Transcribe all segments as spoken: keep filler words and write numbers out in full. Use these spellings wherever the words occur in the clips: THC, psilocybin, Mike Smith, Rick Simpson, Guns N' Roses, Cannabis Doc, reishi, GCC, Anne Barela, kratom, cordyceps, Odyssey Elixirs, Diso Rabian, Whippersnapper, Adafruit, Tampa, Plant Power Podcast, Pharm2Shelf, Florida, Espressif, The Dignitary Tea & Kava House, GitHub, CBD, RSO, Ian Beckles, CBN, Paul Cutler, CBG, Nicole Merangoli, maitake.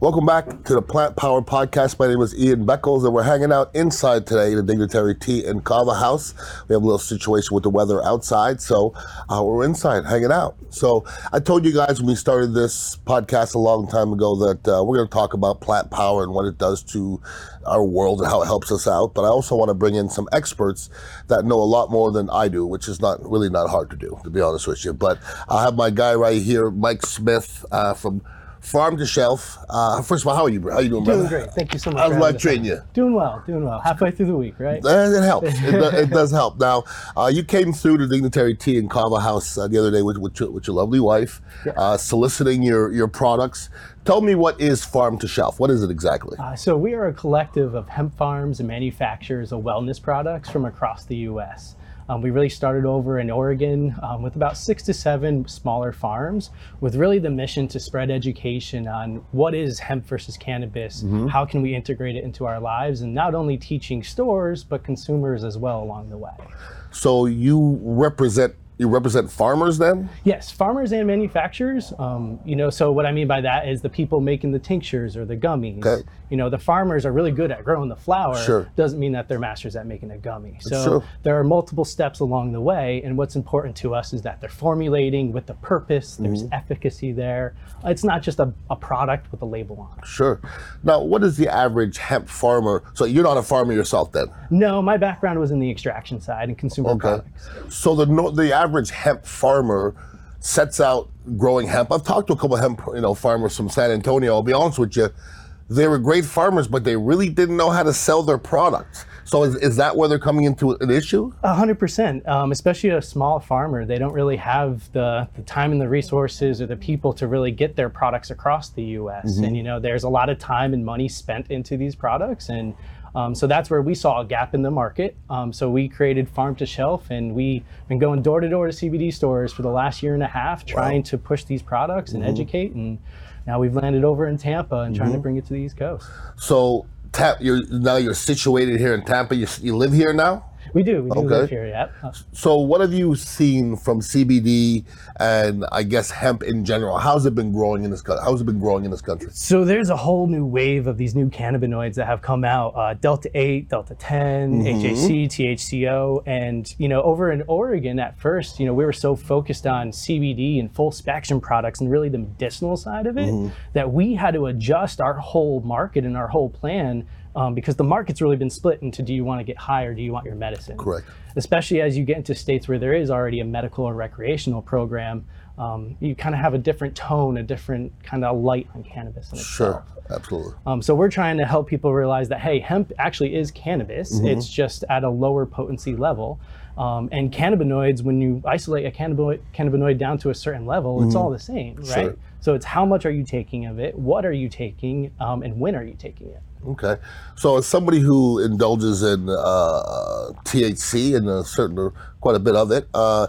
Welcome back to the Plant Power Podcast. My name is Ian Beckles, and we're hanging out inside today in the Dignitary Tea and Kava House. We have a little situation with the weather outside, so uh, we're inside hanging out. So I told you guys when we started this podcast a long time ago that uh, we're going to talk about plant power and what it does to our world and how it helps us out. But I also want to bring in some experts that know a lot more than I do, which is not really not hard to do, to be honest with you. But I have my guy right here, Mike Smith uh, from Farm to Shelf. Uh, first of all, how are you, bro? How are you doing, doing brother? Doing great. Thank you so much. How's life treating you? Doing well. Doing well. Halfway through the week, right? And it helps. it, do, it does help. Now, uh, you came through the Dignitary Tea and Kava House uh, the other day with, with, your, with your lovely wife, yeah. uh, soliciting your, your products. Tell me, what is Farm to Shelf? What is it exactly? Uh, so we are a collective of hemp farms and manufacturers of wellness products from across the U S Um, we really started over in Oregon um, with about six to seven smaller farms with really the mission to spread education on what is hemp versus cannabis, mm-hmm. how can we integrate it into our lives, and not only teaching stores, but consumers as well along the way. So you represent You represent farmers then? Yes, farmers and manufacturers. Um, you know, so what I mean by that is the people making the tinctures or the gummies. Okay. You know, the farmers are really good at growing the flower. Sure. Doesn't mean that they're masters at making a gummy. So there are multiple steps along the way, and what's important to us is that they're formulating with the purpose, there's mm-hmm. efficacy there. It's not just a, a product with a label on it. Sure. Now, what is the average hemp farmer? So you're not a farmer yourself then? No, my background was in the extraction side and consumer okay. products. So the no, the average average hemp farmer sets out growing hemp. I've talked to a couple of hemp, you know, farmers from San Antonio. I'll be honest with you, they were great farmers, but they really didn't know how to sell their products. So is, is that where they're coming into an issue? A hundred percent, especially a small farmer. They don't really have the, the time and the resources or the people to really get their products across the U S. Mm-hmm. And you know, there's a lot of time and money spent into these products. And Um, so that's where we saw a gap in the market. Um, so we created Farm to Shelf, and we've been going door to door to C B D stores for the last year and a half, trying wow. to push these products and mm-hmm. educate. And now we've landed over in Tampa and mm-hmm. trying to bring it to the East Coast. So ta- you're, now you're situated here in Tampa. You, you live here now? We do. We do okay. live here, yeah. Uh, so what have you seen from C B D and I guess hemp in general? How's it been growing in this country? How's it been growing in this country? So there's a whole new wave of these new cannabinoids that have come out, uh, Delta eight, Delta ten, mm-hmm. H A C, T H C O. And, you know, over in Oregon at first, you know, we were so focused on C B D and full spectrum products and really the medicinal side of it mm-hmm. that we had to adjust our whole market and our whole plan. Um, because the market's really been split into, do you want to get high or do you want your medicine? Correct. Especially as you get into states where there is already a medical or recreational program, um, you kind of have a different tone, a different kind of light on cannabis in itself. Sure, absolutely. Um, so we're trying to help people realize that, hey, hemp actually is cannabis. Mm-hmm. It's just at a lower potency level. Um, and cannabinoids, when you isolate a cannabinoid, cannabinoid down to a certain level, mm-hmm. it's all the same, right? Sure. So it's how much are you taking of it, what are you taking, um, and when are you taking it? Okay. So as somebody who indulges in uh, T H C and a certain, quite a bit of it, uh,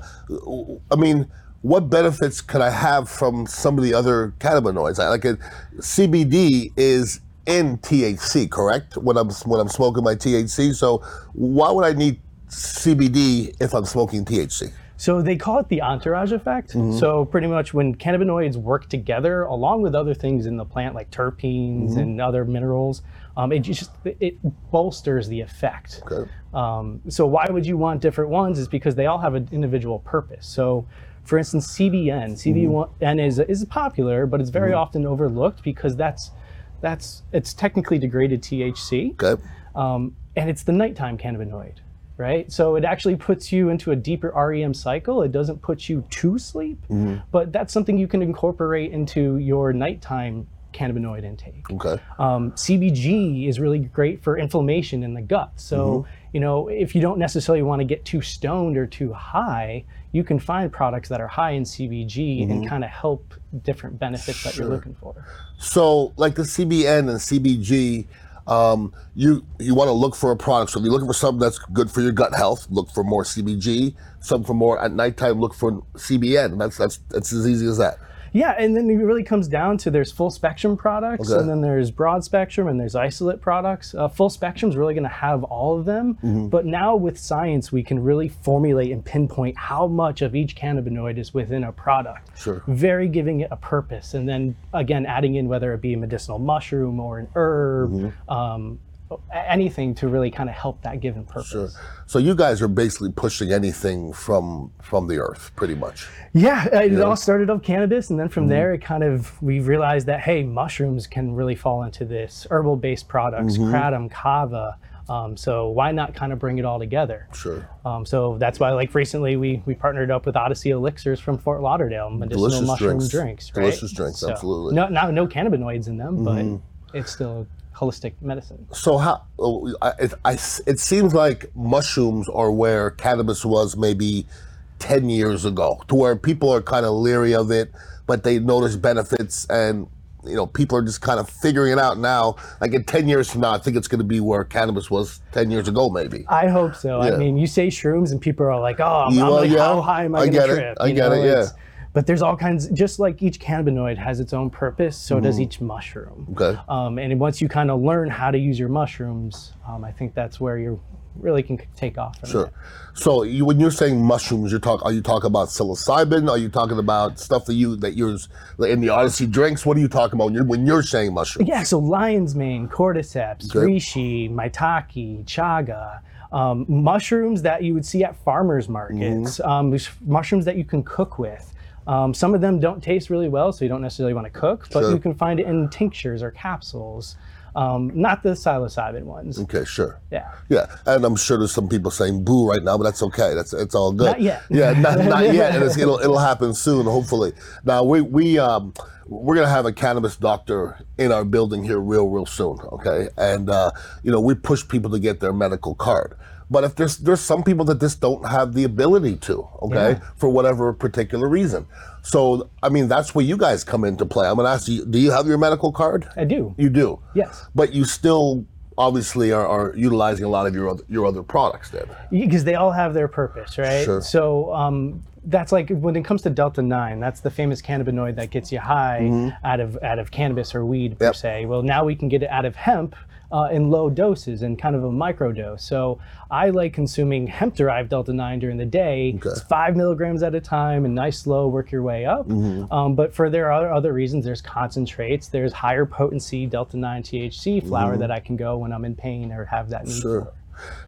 I mean, what benefits could I have from some of the other cannabinoids? Like a, C B D is in T H C, correct? When I'm when I'm smoking my T H C, so why would I need C B D if I'm smoking T H C? So they call it the entourage effect. Mm-hmm. So pretty much when cannabinoids work together along with other things in the plant like terpenes mm-hmm. and other minerals, um, it just it bolsters the effect. Okay. Um, so why would you want different ones is because they all have an individual purpose. So for instance, C B N. C B N mm-hmm. is is popular, but it's very mm-hmm. often overlooked because that's that's it's technically degraded T H C. Okay. Um, and it's the nighttime cannabinoid. Right? So it actually puts you into a deeper REM cycle. It doesn't put you to sleep, mm-hmm. but that's something you can incorporate into your nighttime cannabinoid intake. Okay. Um, C B G is really great for inflammation in the gut. So, mm-hmm. you know, if you don't necessarily want to get too stoned or too high, you can find products that are high in C B G mm-hmm. and kind of help different benefits sure. that you're looking for. So like the C B N and C B G, Um, you you want to look for a product. So if you're looking for something that's good for your gut health, look for more C B G. Something for more at nighttime, look for C B N. That's that's that's as easy as that. Yeah, and then it really comes down to there's full spectrum products, okay. and then there's broad spectrum, and there's isolate products. Uh, full spectrum's really gonna have all of them, mm-hmm. but now with science, we can really formulate and pinpoint how much of each cannabinoid is within a product. Sure. Very giving it a purpose, and then again, adding in whether it be a medicinal mushroom or an herb, mm-hmm. um, anything to really kind of help that given purpose. Sure. So you guys are basically pushing anything from from the earth, pretty much. Yeah, it yeah. all started off cannabis, and then from mm-hmm. there, it kind of, we realized that, hey, mushrooms can really fall into this, herbal-based products, mm-hmm. kratom, kava. Um, so why not kind of bring it all together? Sure. Um, so that's why, like recently, we we partnered up with Odyssey Elixirs from Fort Lauderdale, medicinal delicious mushroom drinks, drinks right? delicious drinks, so, absolutely. No, no, no cannabinoids in them, mm-hmm. but it's still holistic medicine. So how it, I, it seems like mushrooms are where cannabis was maybe ten years ago, to where people are kind of leery of it, but they notice benefits, and you know, people are just kind of figuring it out now. Like in ten years from now, I think it's going to be where cannabis was ten years ago, maybe. I hope so. Yeah. I mean, you say shrooms and people are like, oh, I'm, you, I'm uh, like, yeah. how high am I, I going to trip? I you get know, it, yeah. But there's all kinds, just like each cannabinoid has its own purpose, so mm-hmm. does each mushroom. Okay. Um, and once you kind of learn how to use your mushrooms, um, I think that's where you really can take off from Sure. that. So you, when you're saying mushrooms, you're talk, are you talking about psilocybin? Are you talking about stuff that you that you're in the Odyssey drinks? What are you talking about when you're, when you're saying mushrooms? Yeah, so lion's mane, cordyceps, okay. reishi, maitake, chaga. Um, mushrooms that you would see at farmers markets, mm-hmm. um, mushrooms that you can cook with. Um, some of them don't taste really well, so you don't necessarily want to cook, but sure. you can find it in tinctures or capsules, um, not the psilocybin ones. Okay, sure. Yeah. Yeah, and I'm sure there's some people saying boo right now, but that's okay. That's it's all good. Not yet. Yeah, not, not yet, and it's, it'll it'll happen soon, hopefully. Now we we um we're gonna have a cannabis doctor in our building here real real soon. Okay, and uh, you know, we push people to get their medical card. But if there's there's some people that just don't have the ability to, okay, yeah. for whatever particular reason. So, I mean, that's where you guys come into play. I'm gonna ask you, do you have your medical card? I do. You do? Yes. But you still obviously are, are utilizing a lot of your other, your other products then. Because they all have their purpose, right? Sure. So um, that's like when it comes to Delta nine, that's the famous cannabinoid that gets you high mm-hmm. out of out of cannabis or weed per yep. se. Well, now we can get it out of hemp. Uh, in low doses and kind of a microdose. So I like consuming hemp-derived delta nine during the day. Okay. It's five milligrams at a time, and nice slow, work your way up. Mm-hmm. Um, but for there are other reasons, there's concentrates, there's higher potency delta nine T H C flower mm-hmm. that I can go when I'm in pain or have that need sure. for.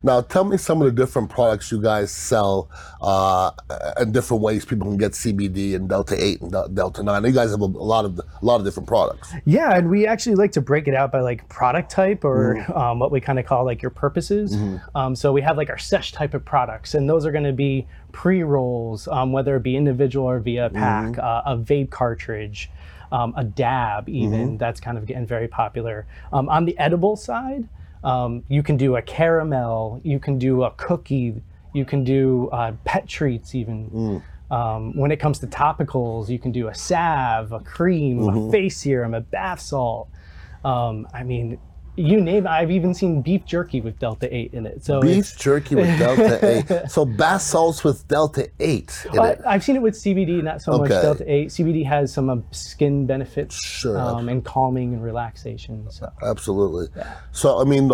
Now, tell me some of the different products you guys sell uh, and different ways people can get C B D and Delta eight and Delta nine. You guys have a lot of a lot of different products. Yeah, and we actually like to break it out by like product type or mm-hmm. um, what we kind of call like your purposes. Mm-hmm. Um, so we have like our sesh type of products, and those are going to be pre-rolls, um, whether it be individual or via pack, mm-hmm. uh, a vape cartridge. Um, a dab even, mm-hmm. that's kind of getting very popular. Um, on the edible side, um, you can do a caramel, you can do a cookie, you can do uh, pet treats even. Mm. Um, when it comes to topicals, you can do a salve, a cream, mm-hmm. a face serum, a bath salt. Um, I mean, you name it. I've even seen beef jerky with Delta eight in it. So beef jerky with Delta eight. So bath salts with Delta eight in it. I've seen it with C B D, not so okay. much Delta eight. C B D has some um, skin benefits sure. um, and calming and relaxation. So. Absolutely. Yeah. So, I mean,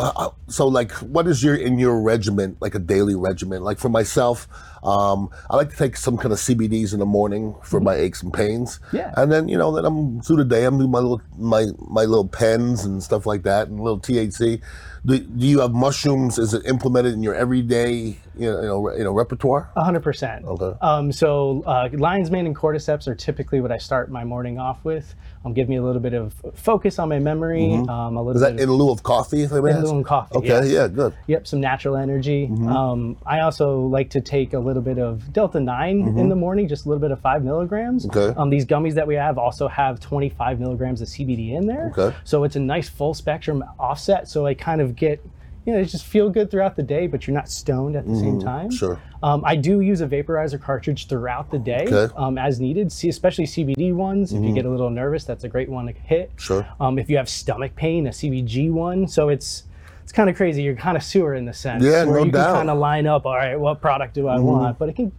so like what is your, in your regimen, like a daily regimen? Like for myself, um, I like to take some kind of C B Ds in the morning for mm-hmm. my aches and pains. Yeah. And then, you know, then I'm through the day, I'm doing my little, my, my little pens and stuff like that. And T H C. Do, do you have mushrooms? Is it implemented in your everyday, you know, you know, you know repertoire? A hundred percent. Okay. Um, so uh, lion's mane and cordyceps are typically what I start my morning off with. Um, give me a little bit of focus on my memory. Mm-hmm. Um, a little. Is that bit in lieu of coffee? If I may in ask? Lieu of coffee. Okay. Yes. Yeah. Good. Yep. Some natural energy. Mm-hmm. Um, I also like to take a little bit of Delta nine mm-hmm. in the morning, just a little bit of five milligrams. Okay. Um, these gummies that we have also have twenty-five milligrams of C B D in there. Okay. So it's a nice full spectrum offset. So I kind of get, you know, just feel good throughout the day, but you're not stoned at the mm, same time. Sure. Um, I do use a vaporizer cartridge throughout the day okay. um, as needed, see, especially C B D ones. Mm-hmm. If you get a little nervous, that's a great one to hit. Sure. Um, if you have stomach pain, a C B G one. So it's it's kind of crazy. You're kind of sewer in the sense. Yeah, where no you doubt. Can kind of line up, all right, what product do I mm-hmm. want? But it can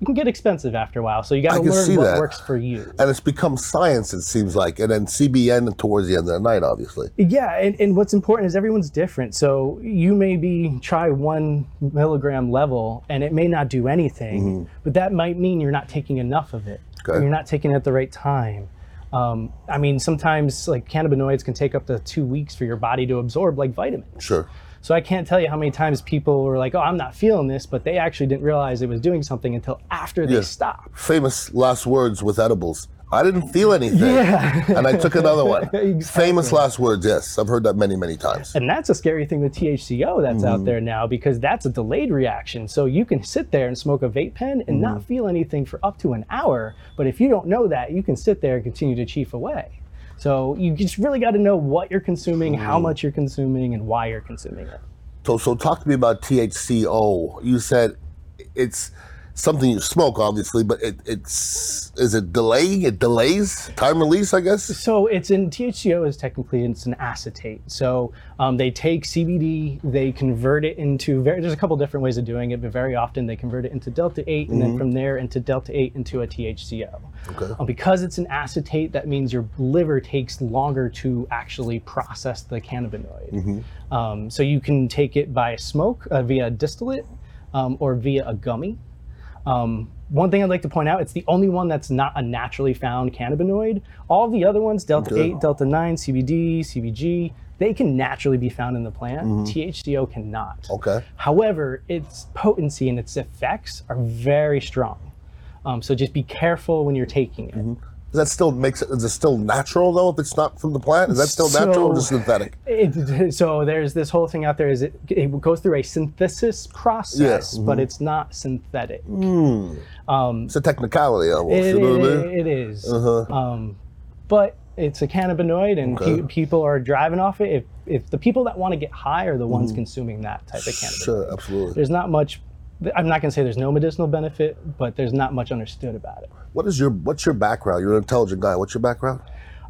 it can get expensive after a while. So you got to learn what that. works for you. And it's become science, it seems like. And then C B N towards the end of the night, obviously. Yeah. And, and what's important is everyone's different. So you maybe try one milligram level and it may not do anything, mm-hmm. but that might mean you're not taking enough of it. Okay. You're not taking it at the right time. Um, I mean, sometimes like cannabinoids can take up to two weeks for your body to absorb, like vitamins. Sure. So I can't tell you how many times people were like, oh, I'm not feeling this, but they actually didn't realize it was doing something until after they yeah. stopped. Famous last words with edibles. I didn't feel anything. Yeah. And I took another one. Exactly. Famous last words, yes. I've heard that many, many times. And that's a scary thing with T H C O that's mm-hmm. out there now, because that's a delayed reaction. So you can sit there and smoke a vape pen and mm-hmm. not feel anything for up to an hour. But if you don't know that, you can sit there and continue to chief away. So you just really got to know what you're consuming, how much you're consuming, and why you're consuming it. So, so talk to me about T H C O. You said it's something you smoke, obviously, but it, it's is it delaying? It delays time release, I guess. So it's in T H C O is technically it's an acetate. So um, they take C B D, they convert it into very. There's a couple different ways of doing it, but very often they convert it into delta eight, and mm-hmm. then from there into delta eight into a T H C O. Okay. Um, because it's an acetate, that means your liver takes longer to actually process the cannabinoid. Mm-hmm. Um, so you can take it by smoke uh, via distillate um, or via a gummy. Um, one thing I'd like to point out, it's the only one that's not a naturally found cannabinoid. All the other ones, Delta okay. eight, Delta nine, C B D, C B G, they can naturally be found in the plant. Mm-hmm. T H C O cannot. Okay. However, its potency and its effects are very strong. Um, so just be careful when you're taking it. Mm-hmm. That still makes it, is it still natural though if it's not from the plant? Is that still so, natural or just synthetic? It, so there's this whole thing out there is it, it goes through a synthesis process, yes. mm-hmm. but it's not synthetic. Mm. Um, it's a technicality almost. It, you know what I mean? It is. Uh-huh. Um, but it's a cannabinoid and okay. pe- people are driving off it. If, if the people that want to get high are the ones mm. consuming that type of cannabinoid. Sure, absolutely. There's not much. I'm not going to say there's no medicinal benefit, but there's not much understood about it. What is your what's your background? You're an intelligent guy. What's your background?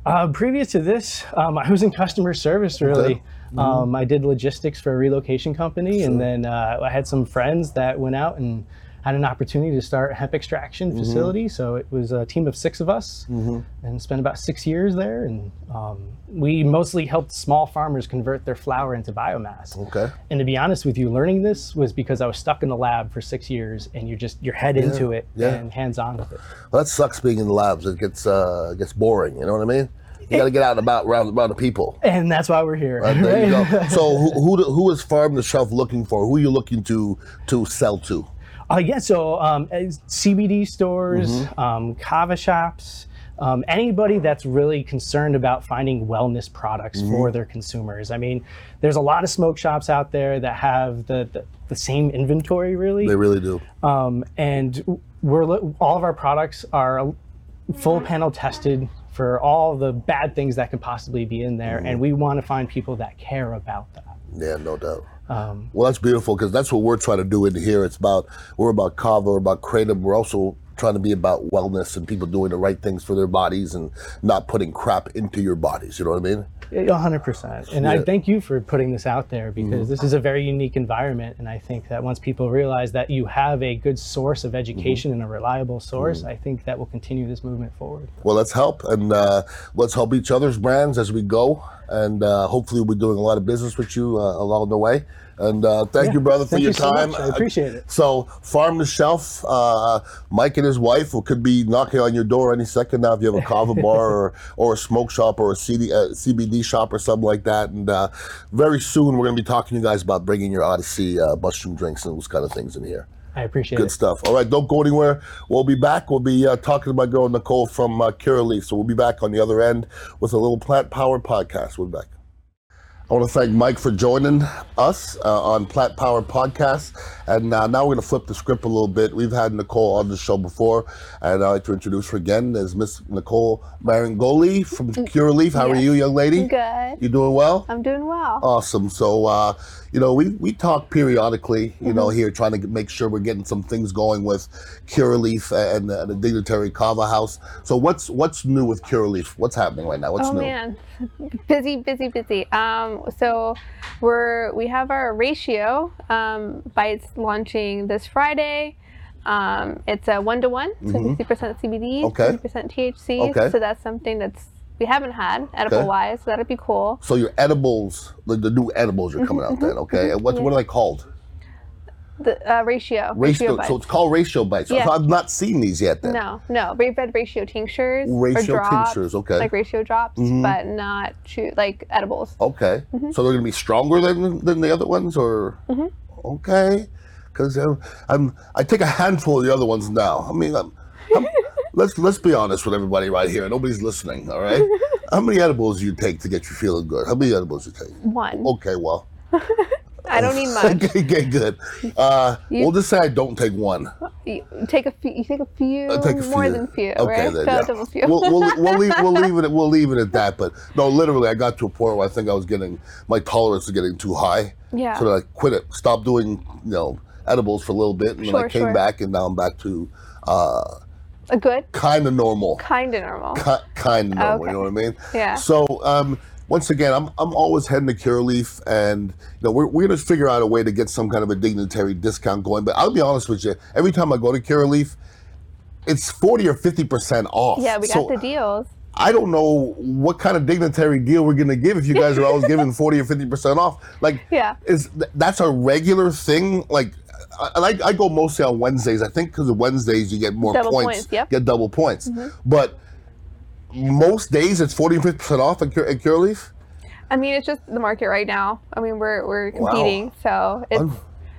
Uh, previous to this, um, I was in customer service, really. Okay. Mm-hmm. Um, I did logistics for a relocation company, sure. and then uh, I had some friends that went out and had an opportunity to start a hemp extraction mm-hmm. facility. So it was a team of six of us mm-hmm. and spent about six years there. And um, we mostly helped small farmers convert their flour into biomass. Okay. And to be honest with you, learning this was because I was stuck in the lab for six years and you're just, you're head yeah. into it yeah. and hands on with it. Well, that sucks being in the labs. It gets, uh, gets boring. You know what I mean? You got to get out and about, around, around the people. And that's why we're here. Right, there right? you go. So who, who, who is Pharm to Shelf looking for? Who are you looking to, to sell to? Uh, yeah, so um, C B D stores, mm-hmm. um, kava shops, um, anybody that's really concerned about finding wellness products mm-hmm. for their consumers. I mean, there's a lot of smoke shops out there that have the, the, the same inventory, really. They really do. Um, and we're all of our products are full panel tested for all the bad things that could possibly be in there, mm-hmm. and we want to find people that care about that. Yeah, no doubt. Um, well, that's beautiful because that's what we're trying to do in here. It's about, we're about kava, we're about kratom. We're also trying to be about wellness and people doing the right things for their bodies and not putting crap into your bodies. You know what I mean? one hundred percent. And yeah. I thank you for putting this out there because mm-hmm. this is a very unique environment. And I think that once people realize that you have a good source of education mm-hmm. and a reliable source, mm-hmm. I think that will continue this movement forward. Well, let's help and uh, let's help each other's brands as we go. And uh, hopefully we'll be doing a lot of business with you uh, along the way. And uh, thank yeah, you, brother, for thank your you so time. Much. I appreciate it. So, Pharm to Shelf, uh, Mike and his wife could be knocking on your door any second now if you have a kava bar or, or a smoke shop or a C D, uh, C B D shop or something like that. And uh, very soon we're going to be talking to you guys about bringing your Odyssey uh, mushroom drinks and those kind of things in here. I appreciate Good it. Good stuff. All right, don't go anywhere. We'll be back. We'll be uh, talking to my girl, Nicole, from uh, Curaleaf. So we'll be back on the other end with a little Plant Power Podcast. We'll be back. I want to thank Mike for joining us uh, on Plant Power Podcast. And uh, now we're going to flip the script a little bit. We've had Nicole on the show before, and I'd like to introduce her again as Miss Nicole Merangoli from Curaleaf. How yes. are you, young lady? Good. You doing well? I'm doing well. Awesome. So, uh, you know, we, we talk periodically, you mm-hmm. know, here trying to make sure we're getting some things going with Curaleaf and uh, the Dignitary Kava House. So what's what's new with Curaleaf? What's happening right now? What's oh, new? Oh, man. Busy, busy, busy. Um, So we're, we have our ratio um, bites launching this Friday. Um, it's a one-to-one, so fifty percent mm-hmm. C B D, okay. fifty percent T H C, okay. so that's something that's we haven't had edible-wise, okay. so that'd be cool. So your edibles, the, the new edibles are coming out then, okay? And what's, yeah. what are they called? The uh, ratio, ratio, ratio bites. So it's called ratio bites. Yeah. So I've not seen these yet then. No, no. We've had ratio tinctures Ratio or drops, tinctures, okay. Like ratio drops, mm-hmm. but not chew, like edibles. Okay. Mm-hmm. So they're going to be stronger than, than the other ones or? Mm-hmm. Okay. Because I'm, I'm, I take a handful of the other ones now. I mean, I'm, I'm, let's let's be honest with everybody right here. Nobody's listening, all right? How many edibles do you take to get you feeling good? How many edibles do you take? One. Okay, well. I don't need much. Okay, okay, good. Uh, you, we'll just say I don't take one. You take a few. You take a few. I take a few. More than few, okay, right? Then, yeah. Double few. We'll, we'll, we'll, leave, we'll leave it. At, we'll leave it at that. But no, literally, I got to a point where I think I was getting my tolerance was getting too high. Yeah. So I quit it. Stopped doing you know edibles for a little bit, and sure, then I came sure. back, and now I'm back to. Uh, a good. Kind of normal. Kind of normal. Ki- kind of normal. Okay. You know what I mean? Yeah. So. Um, Once again, I'm I'm always heading to Curaleaf, and you know we're we're gonna figure out a way to get some kind of a dignitary discount going. But I'll be honest with you, every time I go to Curaleaf, it's forty or fifty percent off. Yeah, we got so the deals. I don't know what kind of dignitary deal we're gonna give if you guys are always giving forty or fifty percent off. Like, yeah, is that's a regular thing? Like, I I go mostly on Wednesdays. I think because of Wednesdays you get more double points, points yep. get double points, mm-hmm. but. Most days it's forty percent off at Curaleaf? I mean, it's just the market right now. I mean, we're we're competing, wow. so it's, I'm,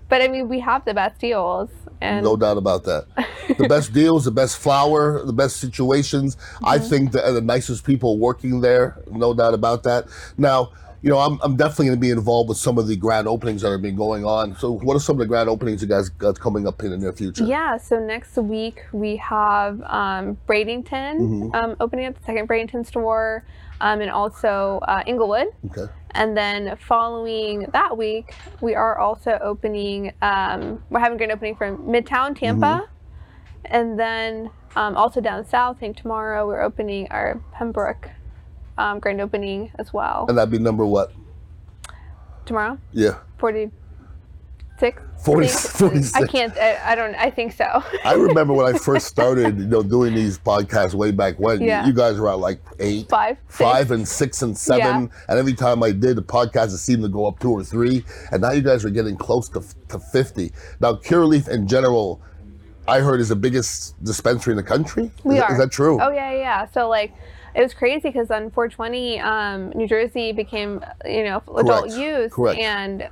but I mean, we have the best deals. And no doubt about that. The best deals, the best flower, the best situations. Mm-hmm. I think the, the nicest people working there, no doubt about that. Now, you know, I'm, I'm definitely going to be involved with some of the grand openings that have been going on. So what are some of the grand openings you guys got coming up in the near future? Yeah, so next week we have um, Bradenton mm-hmm. um, opening up the second Bradenton store um, and also uh, Inglewood. Okay. And then following that week, we are also opening, um, we're having a grand opening from Midtown Tampa. Mm-hmm. And then um, also down south, I think tomorrow we're opening our Pembroke Um, grand opening as well. And that'd be number what? Tomorrow? Yeah. forty-six forty-six I can't, I, I don't, I think so. I remember when I first started, you know, doing these podcasts way back when, yeah. you guys were at like eight. Five. Five six. And six and seven. Yeah. And every time I did, the podcast, it seemed to go up two or three. And now you guys are getting close to, to fifty. Now, Curaleaf in general, I heard is the biggest dispensary in the country. We is, are. Is that true? Oh, yeah, yeah. So like, it was crazy because on four twenty, um, New Jersey became, you know, adult Correct. use, Correct. and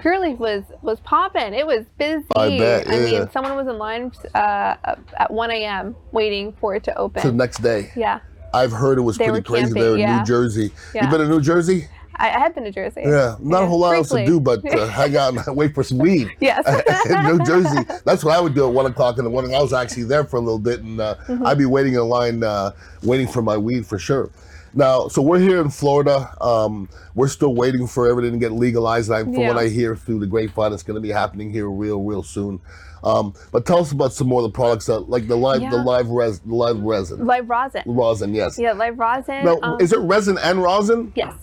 Curaleaf was was popping. It was busy. I bet. I yeah. mean, someone was in line uh, at one a.m. waiting for it to open. So the next day. Yeah. I've heard it was they pretty crazy camping, there in yeah. New Jersey. Yeah. You been to New Jersey? I, I have been to Jersey. Yeah, not yeah, a whole lot else to do but uh, hang out and wait for some weed. Yes. In New Jersey, that's what I would do at one o'clock in the morning. I was actually there for a little bit, and uh, mm-hmm. I'd be waiting in line, uh, waiting for my weed for sure. Now, so we're here in Florida. Um, we're still waiting for everything to get legalized. I, from yeah. what I hear through the grapevine, it's going to be happening here real, real soon. Um, but tell us about some more of the products, that, like the live, yeah. the live res, the live resin, live rosin, rosin, yes. Yeah, live rosin. Now, um, is it resin and rosin? Yes.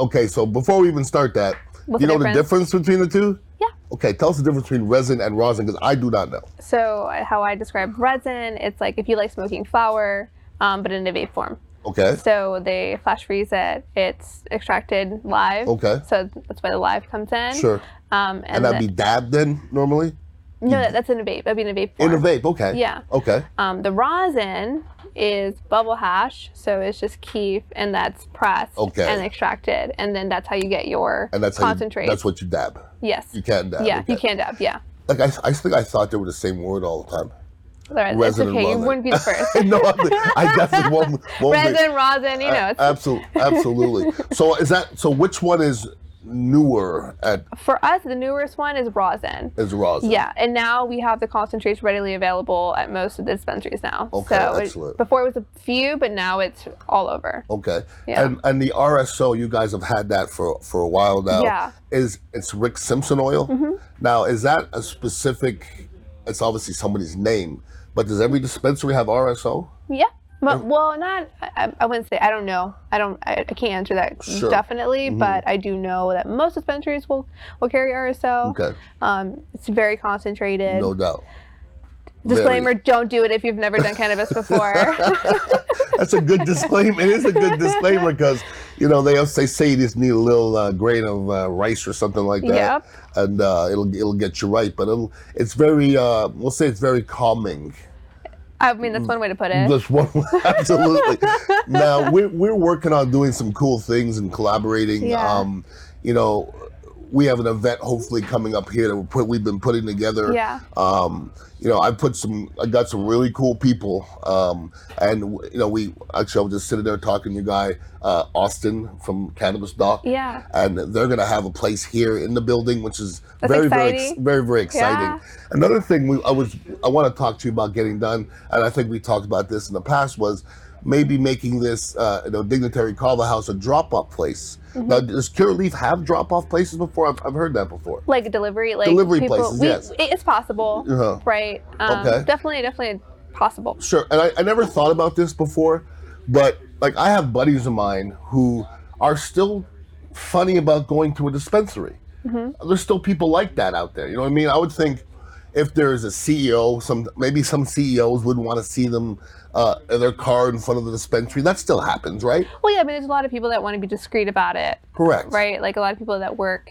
Okay, so before we even start that, What's you know the difference? the difference between the two? Yeah. Okay, tell us the difference between resin and rosin, because I do not know. So how I describe resin, it's like if you like smoking flower, um, but in a vape form. Okay. So they flash freeze it, it's extracted live. Okay. So that's why the live comes in. Sure. Um, and and that'd the, be dabbed then, normally? No, that, that's in a vape, that'd be in a vape form. In a vape, okay. Yeah. Okay. Um, the rosin is bubble hash, so it's just keef, and that's pressed okay. and extracted, and then that's how you get your and that's concentrate. How you, that's what you dab. Yes. You can dab. Yeah, okay. you can dab. Yeah. Like I, I think I thought they were the same word all the time. Right, resin that's okay. And rosin. You wouldn't be the first. No, I, I definitely won't. won't resin, be. rosin, you know. It's absolutely, absolutely. So is that? So which one is newer? At For us, the newest one is rosin. Is rosin. Yeah, and now we have the concentrates readily available at most of the dispensaries now. Okay, so excellent. It, before it was a few, but now it's all over. Okay, yeah. and and the R S O, you guys have had that for, for a while now. Yeah. Is it's Rick Simpson oil? Mm-hmm. Now, is that a specific? It's obviously somebody's name, but does every dispensary have R S O? Yeah. But, well, not, I, I wouldn't say, I don't know. I don't, I, I can't answer that sure. definitely, mm-hmm. but I do know that most dispensaries will, will carry R S O. Okay. Um, it's very concentrated. No doubt. Disclaimer, very. Don't do it if you've never done cannabis before. That's a good disclaimer. It is a good disclaimer because, you know, they they say you just need a little uh, grain of uh, rice or something like that. Yep. And uh, it'll it'll get you right. But it'll, it's very, uh, we'll say it's very calming. I mean, that's one way to put it. That's one way, absolutely. Now, we're, we're working on doing some cool things and collaborating. Yeah. Um, you know, we have an event hopefully coming up here that we put, we've been putting together. Yeah. Um, you know, I put some, I got some really cool people. Um, and you know, we actually, I was just sitting there talking to a guy, uh, Austin from Cannabis Doc. Yeah. And they're going to have a place here in the building, which is That's very, exciting. very, very, very exciting. Yeah. Another thing we, I was, I want to talk to you about getting done. And I think we talked about this in the past was maybe making this, uh, you know, Dignitary Kava House a drop-off place. Mm-hmm. Now, does Curaleaf have drop-off places before? I've, I've heard that before. Like delivery, like delivery people, places. We, yes, it's possible, uh-huh. right? Um, okay, definitely, definitely possible. Sure, and I, I never thought about this before, but like I have buddies of mine who are still funny about going to a dispensary. Mm-hmm. There's still people like that out there. You know what I mean? I would think if there's a C E O, some maybe some C E Os would want to see them. Uh, their car in front of the dispensary. That still happens, right? Well, yeah, I mean, there's a lot of people that want to be discreet about it. Correct. Right? Like a lot of people that work,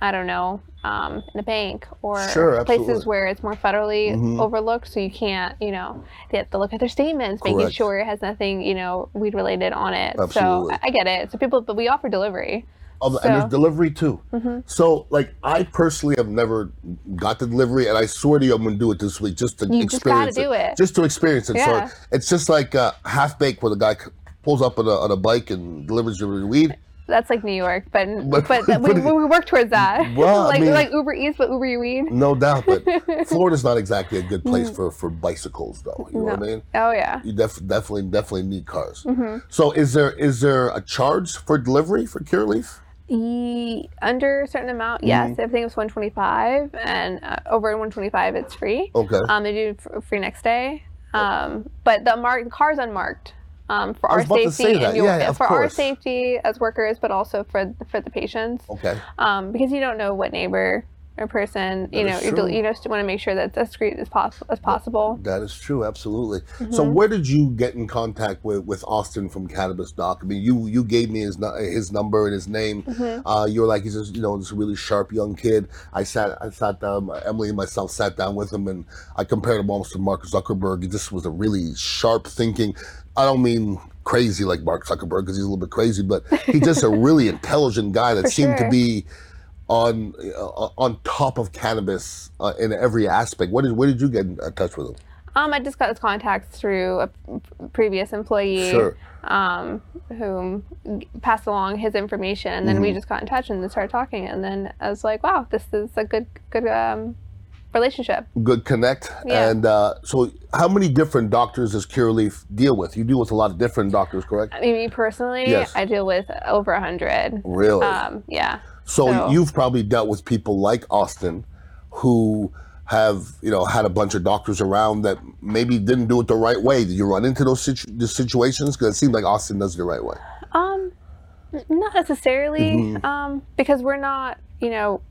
I don't know, um, in a bank or sure, places where it's more federally mm-hmm. overlooked, so you can't, you know, they have to look at their statements, Correct. Making sure it has nothing, you know, weed related on it. Absolutely. So I get it. So people, but we offer delivery. Oh, so. And there's delivery too. Mm-hmm. So, like, I personally have never got the delivery, and I swear to you, I'm going to do it this week just to you experience just gotta it. do it. Just to experience it. Yeah. So it's just like uh, half baked when a guy pulls up on a, on a bike and delivers your weed. That's like New York, but but, but, but we, we work towards that. Well, like I mean, like Uber Eats, but Uber your weed. No doubt, but Florida's not exactly a good place for, for bicycles, though. You know no. what I mean? Oh yeah. You def- definitely definitely need cars. Mm-hmm. So is there is there a charge for delivery for Curaleaf? E, under a certain amount, yes. Mm-hmm. I think it was one twenty-five, and uh, over one twenty-five, it's free. Okay. Um, they do f- free next day. Um, but the mark the car's unmarked. Um, for our safety, and your, yeah, yeah, for course. our safety as workers, but also for for the patients. Okay. Um, because you don't know what neighbor or person, you that know, you just want to make sure that that's as discreet as possible. As possible. That is true, absolutely. Mm-hmm. So, where did you get in contact with, with Austin from Cannabis Doc? I mean, you you gave me his his number and his name. Mm-hmm. Uh, you were like, he's just, you know, this really sharp young kid. I sat I sat down. Emily and myself sat down with him, and I compared him almost to Mark Zuckerberg. This was a really sharp thinking. I don't mean crazy like Mark Zuckerberg because he's a little bit crazy, but he's just a really intelligent guy that For seemed sure. to be on uh, on top of cannabis uh, in every aspect. What did where did you get in touch with him? Um, I just got his contacts through a previous employee sure. um, who passed along his information, and then mm-hmm. we just got in touch and started talking. And then I was like, wow, this is a good good. Um, relationship. Good connect. Yeah. And uh, so how many different doctors does Curaleaf deal with? You deal with a lot of different doctors, correct? I mean, me personally, yes. I deal with over one hundred. Really? Um, yeah. So, so you've probably dealt with people like Austin who have, you know, had a bunch of doctors around that maybe didn't do it the right way. Did you run into those situ- situations? Because it seems like Austin does it the right way. Um, not necessarily, mm-hmm. um, because we're not, you know,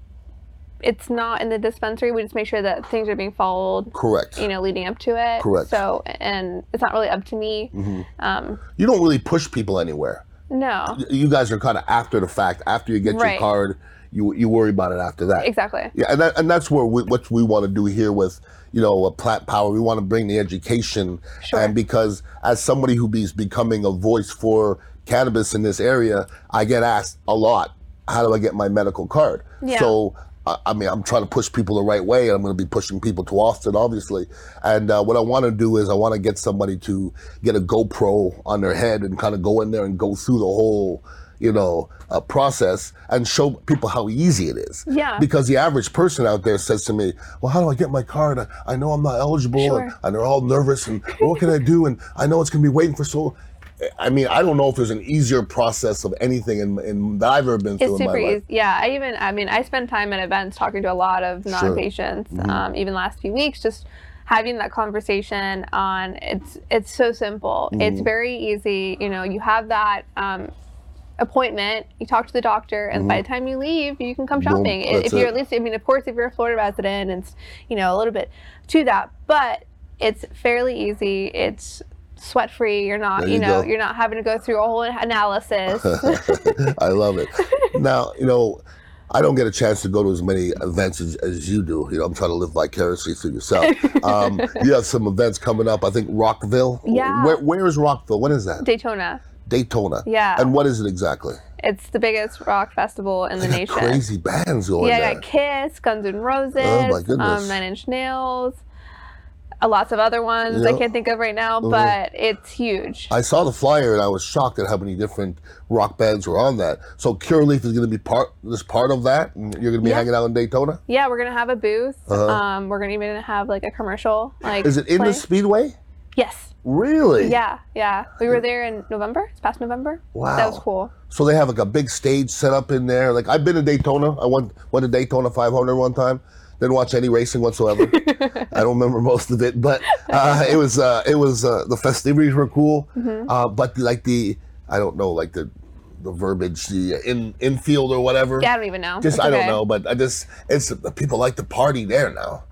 it's not in the dispensary. We just make sure that things are being followed. Correct. You know, leading up to it. Correct. So, and it's not really up to me. Mm-hmm. Um, you don't really push people anywhere. No. You guys are kind of after the fact. After you get right. your card, you you worry about it after that. Exactly. Yeah, and that, and that's where we, what we want to do here with, you know, Plant Power. We want to bring the education. Sure. And because as somebody who is becoming a voice for cannabis in this area, I get asked a lot, how do I get my medical card? Yeah. So, I mean, I'm trying to push people the right way, and I'm going to be pushing people to Austin, obviously. And uh, what I want to do is I want to get somebody to get a GoPro on their head and kind of go in there and go through the whole, you know, uh, process and show people how easy it is. Yeah. Because the average person out there says to me, well, how do I get my card? I, I know I'm not eligible, sure. and, and they're all nervous, and well, what can I do? And I know it's going to be waiting for so long. I mean, I don't know if there's an easier process of anything in, in, that I've ever been through it's in my life. Easy. Yeah, I even, I mean, I spend time at events talking to a lot of non-patients, sure. mm-hmm. um, even last few weeks, just having that conversation on, it's it's so simple. Mm-hmm. It's very easy. You know, you have that um, appointment, you talk to the doctor, and mm-hmm. by the time you leave, you can come shopping. Boom, if you're it. at least, I mean, of course, if you're a Florida resident, it's, you know, a little bit to that, but It's fairly easy. It's sweat free. You're not, you, you know, go. You're not having to go through a whole analysis. I love it. Now, you know, I don't get a chance to go to as many events as, as you do. You know, I'm trying to live vicariously through yourself. Um, you have some events coming up. I think Rockville. Yeah. Where, where is Rockville? When is that? Daytona. Daytona. Yeah. And what is it exactly? It's the biggest rock festival in the they nation. Crazy bands going yeah, there. Yeah, got Kiss, Guns N' Roses, oh my goodness. um, Nine Inch Nails. Lots of other ones yep. I can't think of right now, mm-hmm. but it's huge. I saw the flyer and I was shocked at how many different rock bands were on that. So Curaleaf is going to be part this part of that, and you're going to be yeah. hanging out in Daytona. Yeah, we're going to have a booth. Uh-huh. Um, we're going to even have like a commercial. Like, is it in play. The Speedway? Yes. Really? Yeah, yeah. We were there in November. It's past November. Wow, that was cool. So they have like a big stage set up in there. Like I've been to Daytona. I went went to Daytona five hundred one time. Didn't watch any racing whatsoever. I don't remember most of it, but uh, it was uh, it was uh, the festivities were cool. Mm-hmm. Uh, but like the I don't know like the the verbiage the in infield or whatever. Yeah, I don't even know. Just okay. I don't know, but I just it's people like to party there now.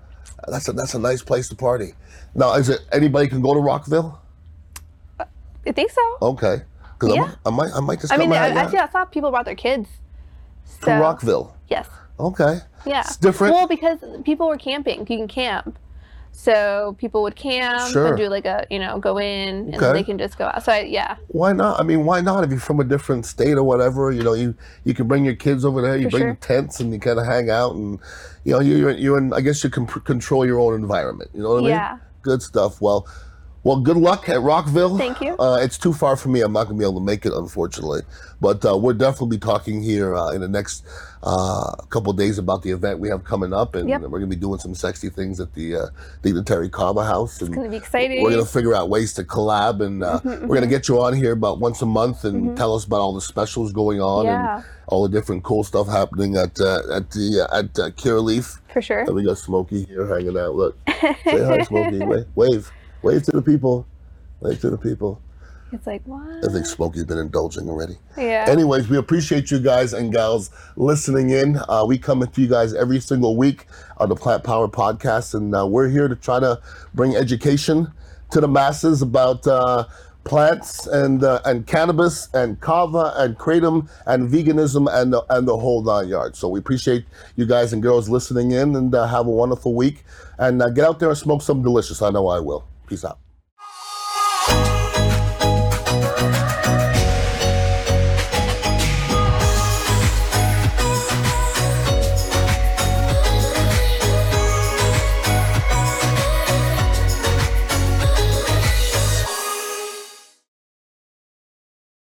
That's a that's a nice place to party. Now, is it anybody can go to Rockville? I think so. Okay, because yeah. I might I might just. I mean, I, actually, I saw people brought their kids so. To Rockville. Yes. Okay. Yeah. It's different. Well, because people were camping. You can camp. So people would camp sure. and do like a, you know, go in and okay. they can just go out. So I, yeah. Why not? I mean, why not? If you're from a different state or whatever, you know, you, you can bring your kids over there. You For bring sure. tents and you kind of hang out and, you know, you, you're, you're in, I guess you can control your own environment. You know what I mean? Yeah. Good stuff. Well, well, good luck at Rockville. Thank you. Uh, it's too far for me. I'm not going to be able to make it, unfortunately. But uh, we'll definitely be talking here uh, in the next uh, couple of days about the event we have coming up. And yep. we're going to be doing some sexy things at the uh, Dignitary Kava House. And it's going to be exciting. We're going to figure out ways to collab. And uh, mm-hmm, we're mm-hmm. going to get you on here about once a month and mm-hmm. tell us about all the specials going on yeah. and all the different cool stuff happening at uh, at the uh, at uh, Curaleaf. For sure. And we got Smokey here hanging out. Look. Say hi, Smokey. Wave. Wave. Wave to the people. Wave to the people. It's like, what? I think Smokey's been indulging already. Yeah. Anyways, we appreciate you guys and gals listening in. Uh, we come to you guys every single week on the Plant Power Podcast, and uh, we're here to try to bring education to the masses about uh, plants and uh, and cannabis and kava and kratom and veganism and the, and the whole nine yards. So we appreciate you guys and girls listening in, and uh, have a wonderful week. And uh, get out there and smoke something delicious. I know I will. Peace out.